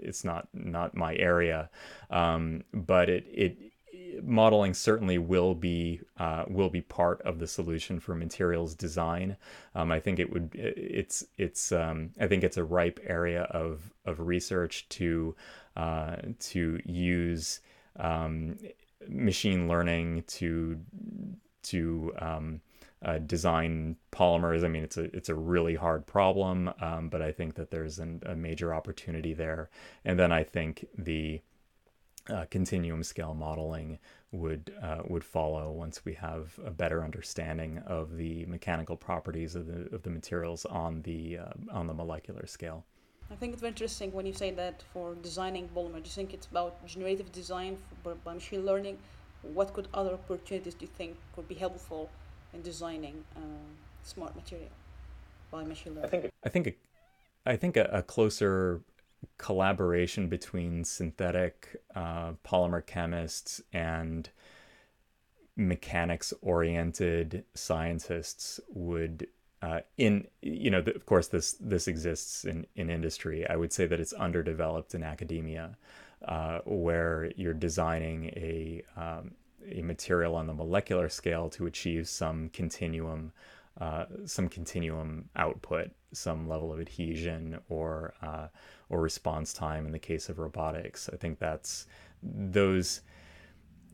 it's not, not my area. Um, but it, it, modeling certainly will be, uh, will be part of the solution for materials design. Um, I think it would, it's, it's, um, I think it's a ripe area of, of research to, uh, to use, um, machine learning to, to, um, Uh, design polymers. I mean, it's a it's a really hard problem, um, but I think that there's an, a major opportunity there. And then I think the uh, continuum scale modeling would uh, would follow once we have a better understanding of the mechanical properties of the of the materials on the uh, on the molecular scale. I think it's interesting when you say that for designing polymers. Do you think it's about generative design for, by machine learning? What could other opportunities do you think could be helpful in designing uh, smart material by machine learning? I think I think a, I think a, a closer collaboration between synthetic uh, polymer chemists and mechanics-oriented scientists would uh, in you know the, of course this this exists in in industry. I would say that it's underdeveloped in academia, uh, where you're designing a um, a material on the molecular scale to achieve some continuum, uh, some continuum output, some level of adhesion or uh, or response time. In the case of robotics, I think that's those.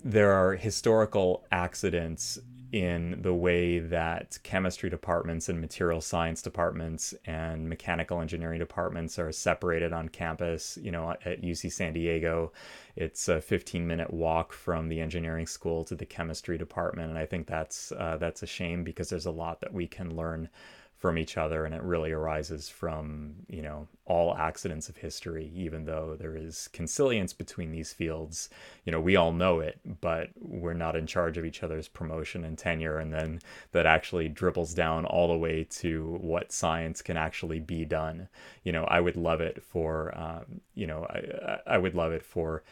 There are historical accidents in the way that chemistry departments and material science departments and mechanical engineering departments are separated on campus. You know, at U C San Diego, it's a fifteen minute walk from the engineering school to the chemistry department. And I think that's uh, that's a shame, because there's a lot that we can learn from each other, and it really arises from, you know, all accidents of history. Even though there is consilience between these fields, you know, we all know it, but we're not in charge of each other's promotion and tenure, and then that actually dribbles down all the way to what science can actually be done. You know, I would love it for, um, you know, I, I would love it for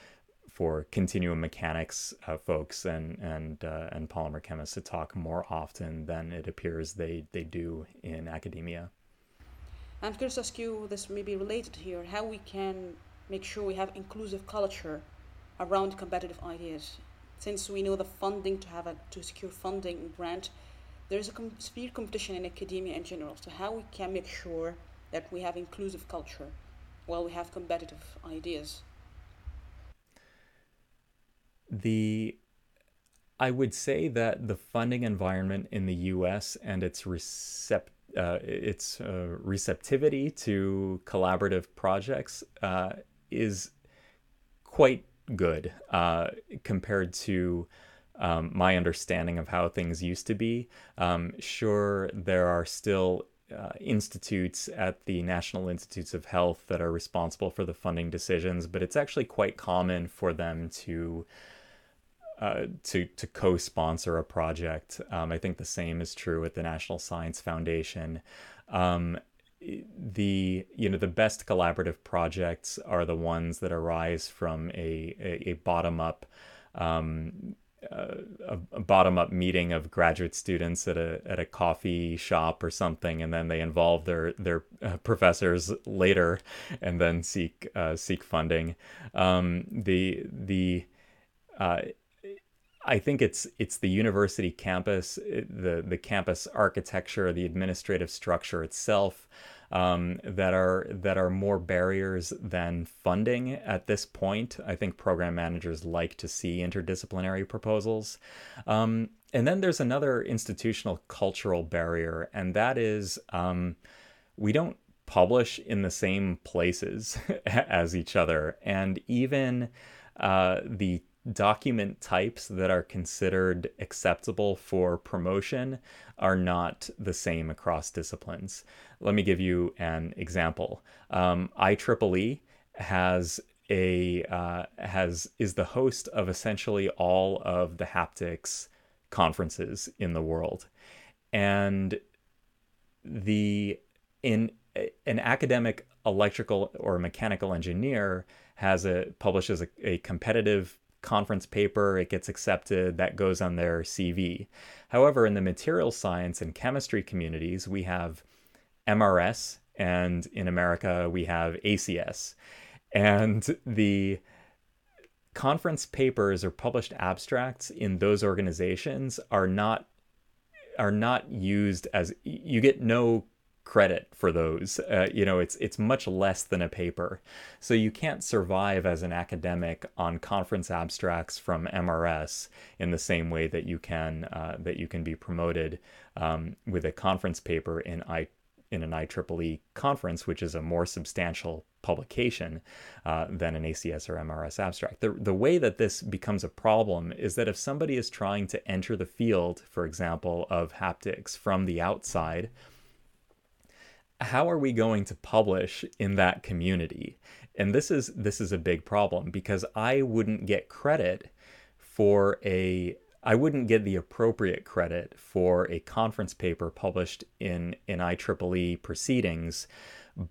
for continuum mechanics uh, folks and and uh, and polymer chemists to talk more often than it appears they they do in academia. I'm curious to ask you, this may be related here, how we can make sure we have inclusive culture around competitive ideas. Since we know the funding to have a, to secure funding and grant, there is a com- severe competition in academia in general. So how we can make sure that we have inclusive culture while we have competitive ideas. The, I would say that the funding environment in the U S and its recept, uh, its uh, receptivity to collaborative projects uh, is quite good uh, compared to um, my understanding of how things used to be. Um, sure, there are still Uh, institutes at the National Institutes of Health that are responsible for the funding decisions, but it's actually quite common for them to uh, to to co-sponsor a project. Um, I think the same is true at the National Science Foundation. Um, the you know the best collaborative projects are the ones that arise from a a, a bottom-up. Um, Uh, a, a bottom-up meeting of graduate students at a at a coffee shop or something, and then they involve their their uh, professors later, and then seek uh, seek funding. Um, the the uh, I think it's it's the university campus, the the campus architecture, the administrative structure itself, um, that are that are more barriers than funding at this point. I think program managers like to see interdisciplinary proposals. Um, and then there's another institutional cultural barrier, and that is um, we don't publish in the same places as each other, and even uh, the document types that are considered acceptable for promotion are not the same across disciplines. Let me give you an example. Um, I triple E has a uh, has is the host of essentially all of the haptics conferences in the world, and the in an academic electrical or mechanical engineer has a publishes a, a competitive conference paper, it gets accepted, that goes on their C V. However, in the material science and chemistry communities, we have M R S, and in America, we have A C S. And the conference papers or published abstracts in those organizations are not are not used as, you get no credit for those. Uh, you know, it's it's much less than a paper. So you can't survive as an academic on conference abstracts from M R S in the same way that you can uh, that you can be promoted um, with a conference paper in I in an I triple E conference, which is a more substantial publication uh, than an A C S or M R S abstract. The, the way that this becomes a problem is that if somebody is trying to enter the field, for example, of haptics from the outside, how are we going to publish in that community? And this is this is a big problem, because I wouldn't get credit for a I wouldn't get the appropriate credit for a conference paper published in in I triple E proceedings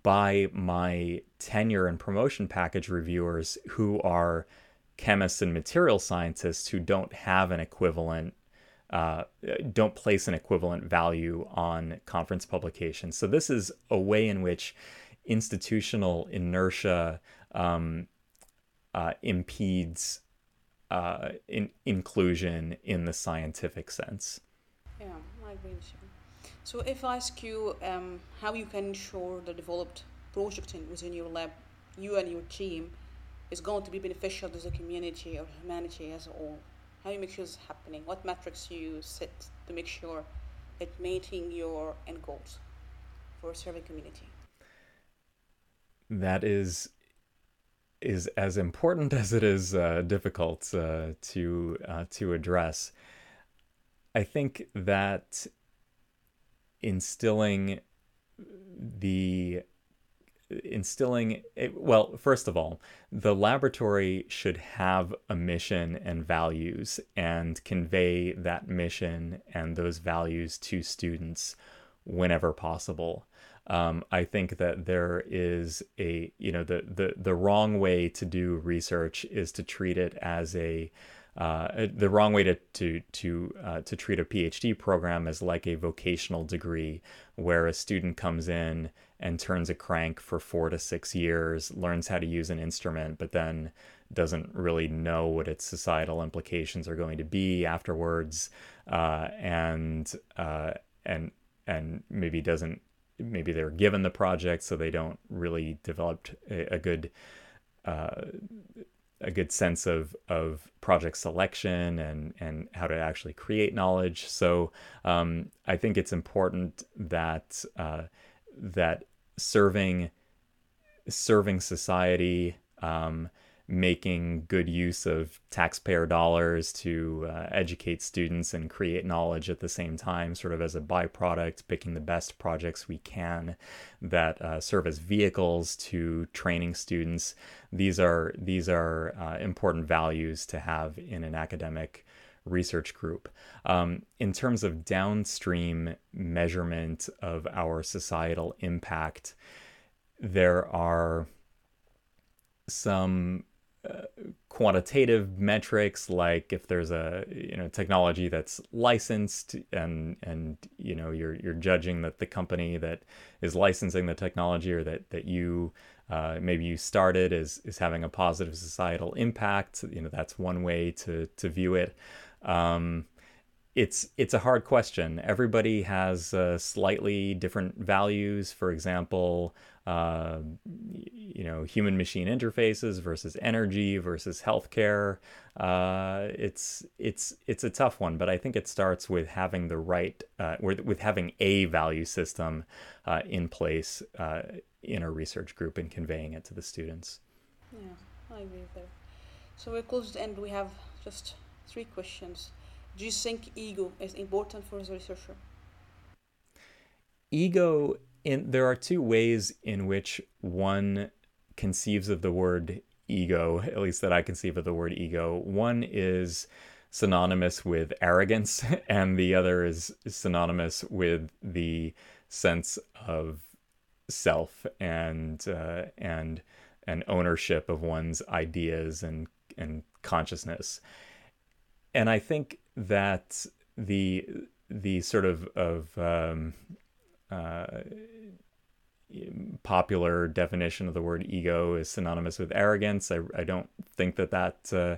by my tenure and promotion package reviewers, who are chemists and material scientists who don't have an equivalent Uh, don't place an equivalent value on conference publications. So this is a way in which institutional inertia um, uh, impedes uh, in inclusion in the scientific sense. Yeah, I agree with you. So if I ask you um, how you can ensure the developed project within your lab, you and your team, is going to be beneficial to the community or humanity as a whole, how you make sure it's happening? What metrics you set to make sure it's meeting your end goals for serving community? That is is as important as it is uh, difficult uh, to uh, to address. I think that instilling the instilling it, well, first of all, the laboratory should have a mission and values and convey that mission and those values to students whenever possible. Um, I think that there is a, you know, the, the, the wrong way to do research is to treat it as a, uh, the wrong way to, to, to, uh, to treat a PhD program as like a vocational degree, where a student comes in and turns a crank for four to six years, learns how to use an instrument, but then doesn't really know what its societal implications are going to be afterwards, uh, and uh, and and maybe doesn't maybe they're given the project, so they don't really develop a, a good uh, a good sense of of project selection and and how to actually create knowledge. So um, I think it's important that uh, that Serving, serving society, um, making good use of taxpayer dollars to uh, educate students and create knowledge at the same time, sort of as a byproduct, picking the best projects we can that uh, serve as vehicles to training students. These are these are uh, important values to have in an academic research group. Um, in terms of downstream measurement of our societal impact, there are some uh, quantitative metrics, like if there's a you know technology that's licensed, and and you know you're you're judging that the company that is licensing the technology, or that that you Uh, maybe you started, is is having a positive societal impact. You know, that's one way to to view it. Um, it's it's a hard question. Everybody has uh, slightly different values. For example, uh, you know, human machine interfaces versus energy versus healthcare. Uh, it's it's it's a tough one, but I think it starts with having the right uh, with with having a value system uh, in place uh, in a research group and conveying it to the students. Yeah, I agree with that. So we're close to the end. We have just three questions. Do you think ego is important for the researcher? Ego, in, there are two ways in which one conceives of the word ego, at least that I conceive of the word ego. One is synonymous with arrogance, and the other is synonymous with the sense of self and uh, and and ownership of one's ideas and and consciousness. And I think that the the sort of of um, uh, popular definition of the word ego is synonymous with arrogance. I, I don't think that that uh,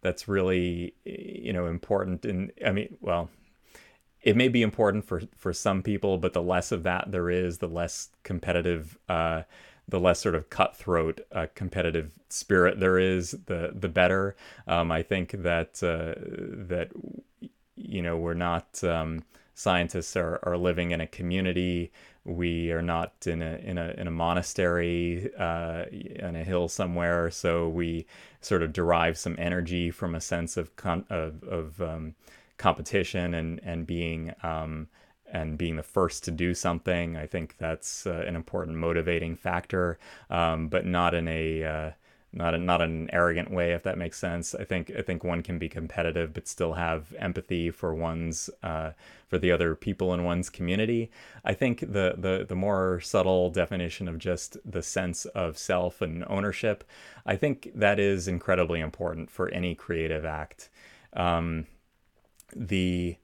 that's really, you know, important. In I mean, well, it may be important for for some people, but the less of that there is, the less competitive. Uh, the less sort of cutthroat uh, competitive spirit there is, the the better. Um, I think that, uh, that you know, we're not, um, scientists are, are living in a community. We are not in a, in a, in a monastery uh, on a hill somewhere. So we sort of derive some energy from a sense of, con- of, of um, competition and, and being, um, and being the first to do something. I think that's uh, an important motivating factor, um, but not in a uh, not a, not in an arrogant way, if that makes sense. I think I think one can be competitive but still have empathy for one's uh, for the other people in one's community. I think the the the more subtle definition of just the sense of self and ownership, I think that is incredibly important for any creative act. Um, the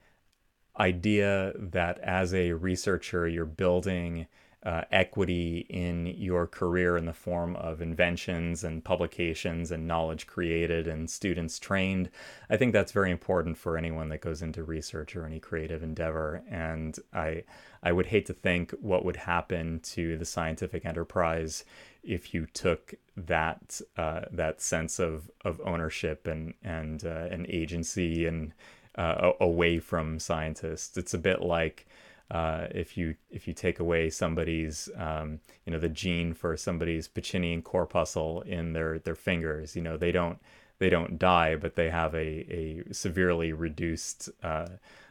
idea that as a researcher you're building uh, equity in your career in the form of inventions and publications and knowledge created and students trained, I think that's very important for anyone that goes into research or any creative endeavor. And I I would hate to think what would happen to the scientific enterprise if you took that uh, that sense of of ownership and and uh, and agency and Uh, away from scientists. It's a bit like uh, if you if you take away somebody's um, you know the gene for somebody's Pacinian corpuscle in their their fingers. You know they don't they don't die, but they have a a severely reduced uh,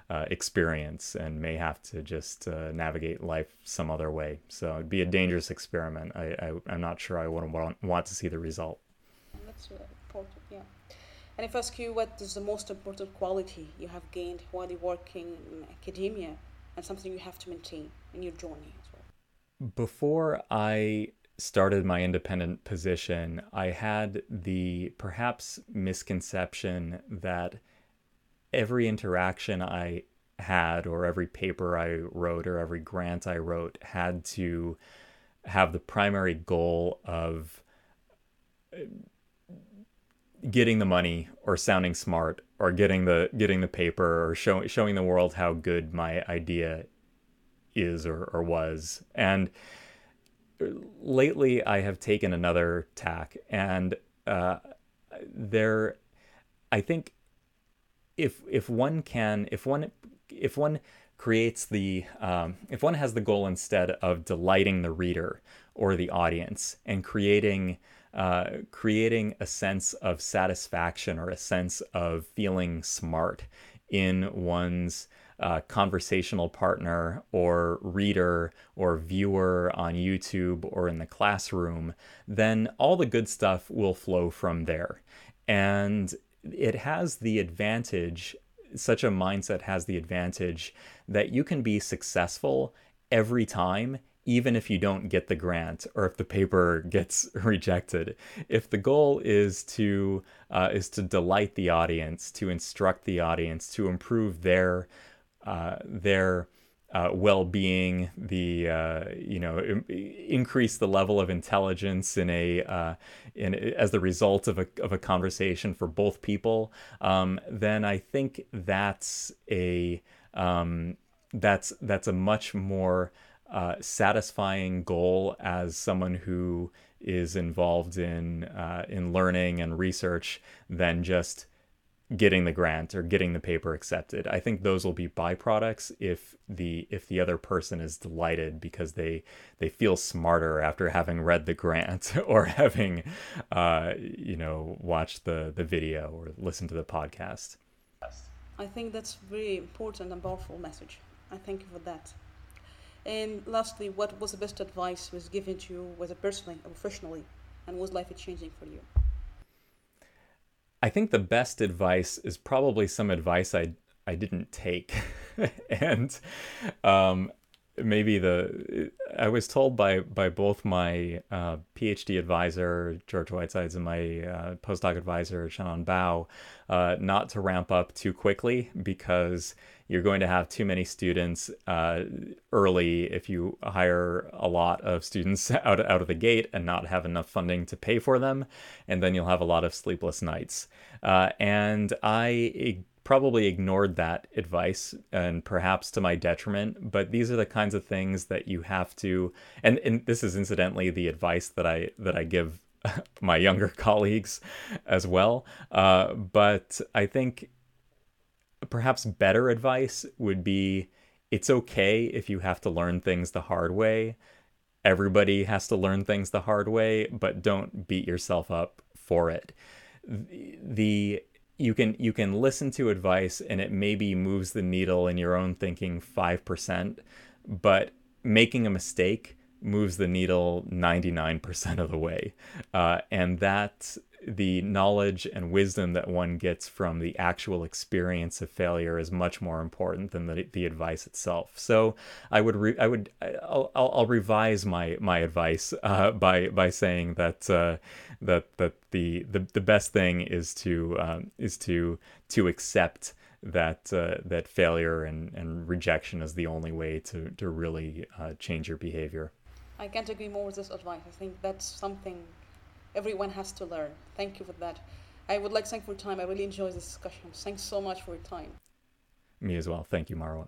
uh, experience and may have to just uh, navigate life some other way. So it'd be a dangerous experiment. I, I I'm not sure I would want want to see the result. That's important. Yeah. And if I ask you, what is the most important quality you have gained while you're working in academia and something you have to maintain in your journey as well? Before I started my independent position, I had the perhaps misconception that every interaction I had or every paper I wrote or every grant I wrote had to have the primary goal of getting the money or sounding smart or getting the getting the paper or showing showing the world how good my idea is or, or was. And lately I have taken another tack, and uh, there I think if if one can if one if one creates the um, if one has the goal instead of delighting the reader or the audience and creating Uh, creating a sense of satisfaction or a sense of feeling smart in one's uh, conversational partner or reader or viewer on YouTube or in the classroom, then all the good stuff will flow from there. And it has the advantage, such a mindset has the advantage that you can be successful every time, even if you don't get the grant or if the paper gets rejected. If the goal is to uh, is to delight the audience, to instruct the audience, to improve their uh, their uh, well-being, the uh, you know im- increase the level of intelligence in a uh, in as the result of a of a conversation for both people, um, then I think that's a um, that's that's a much more uh, satisfying goal as someone who is involved in uh, in learning and research than just getting the grant or getting the paper accepted. I think those will be byproducts if the if the other person is delighted because they they feel smarter after having read the grant or having uh, you know watched the the video or listened to the podcast. I think that's very important and powerful message. I thank you for that. And lastly, what was the best advice was given to you, whether personally or professionally, and was life changing for you? I think the best advice is probably some advice I I didn't take, and um, maybe the I was told by by both my uh, PhD advisor George Whitesides and my uh, postdoc advisor Zhenan Bao uh, not to ramp up too quickly because you're going to have too many students uh, early if you hire a lot of students out, out of the gate and not have enough funding to pay for them. And then you'll have a lot of sleepless nights. Uh, and I ig- probably ignored that advice, and perhaps to my detriment, but these are the kinds of things that you have to, and, and this is incidentally the advice that I that I give my younger colleagues as well. Uh, but I think perhaps better advice would be, it's okay if you have to learn things the hard way. Everybody has to learn things the hard way, but don't beat yourself up for it. The you can you can listen to advice and it maybe moves the needle in your own thinking five percent, but making a mistake moves the needle ninety-nine percent of the way. Uh, and that the knowledge and wisdom that one gets from the actual experience of failure is much more important than the, the advice itself. So I would re- I would I'll, I'll, I'll revise my my advice uh, by by saying that uh, that that the, the the best thing is to um, is to to accept that uh, that failure and, and rejection is the only way to to really uh, change your behavior. I can't agree more with this advice. I think that's something everyone has to learn. Thank you for that. I would like to thank you for your time. I really enjoyed this discussion. Thanks so much for your time. Me as well. Thank you, Marwa.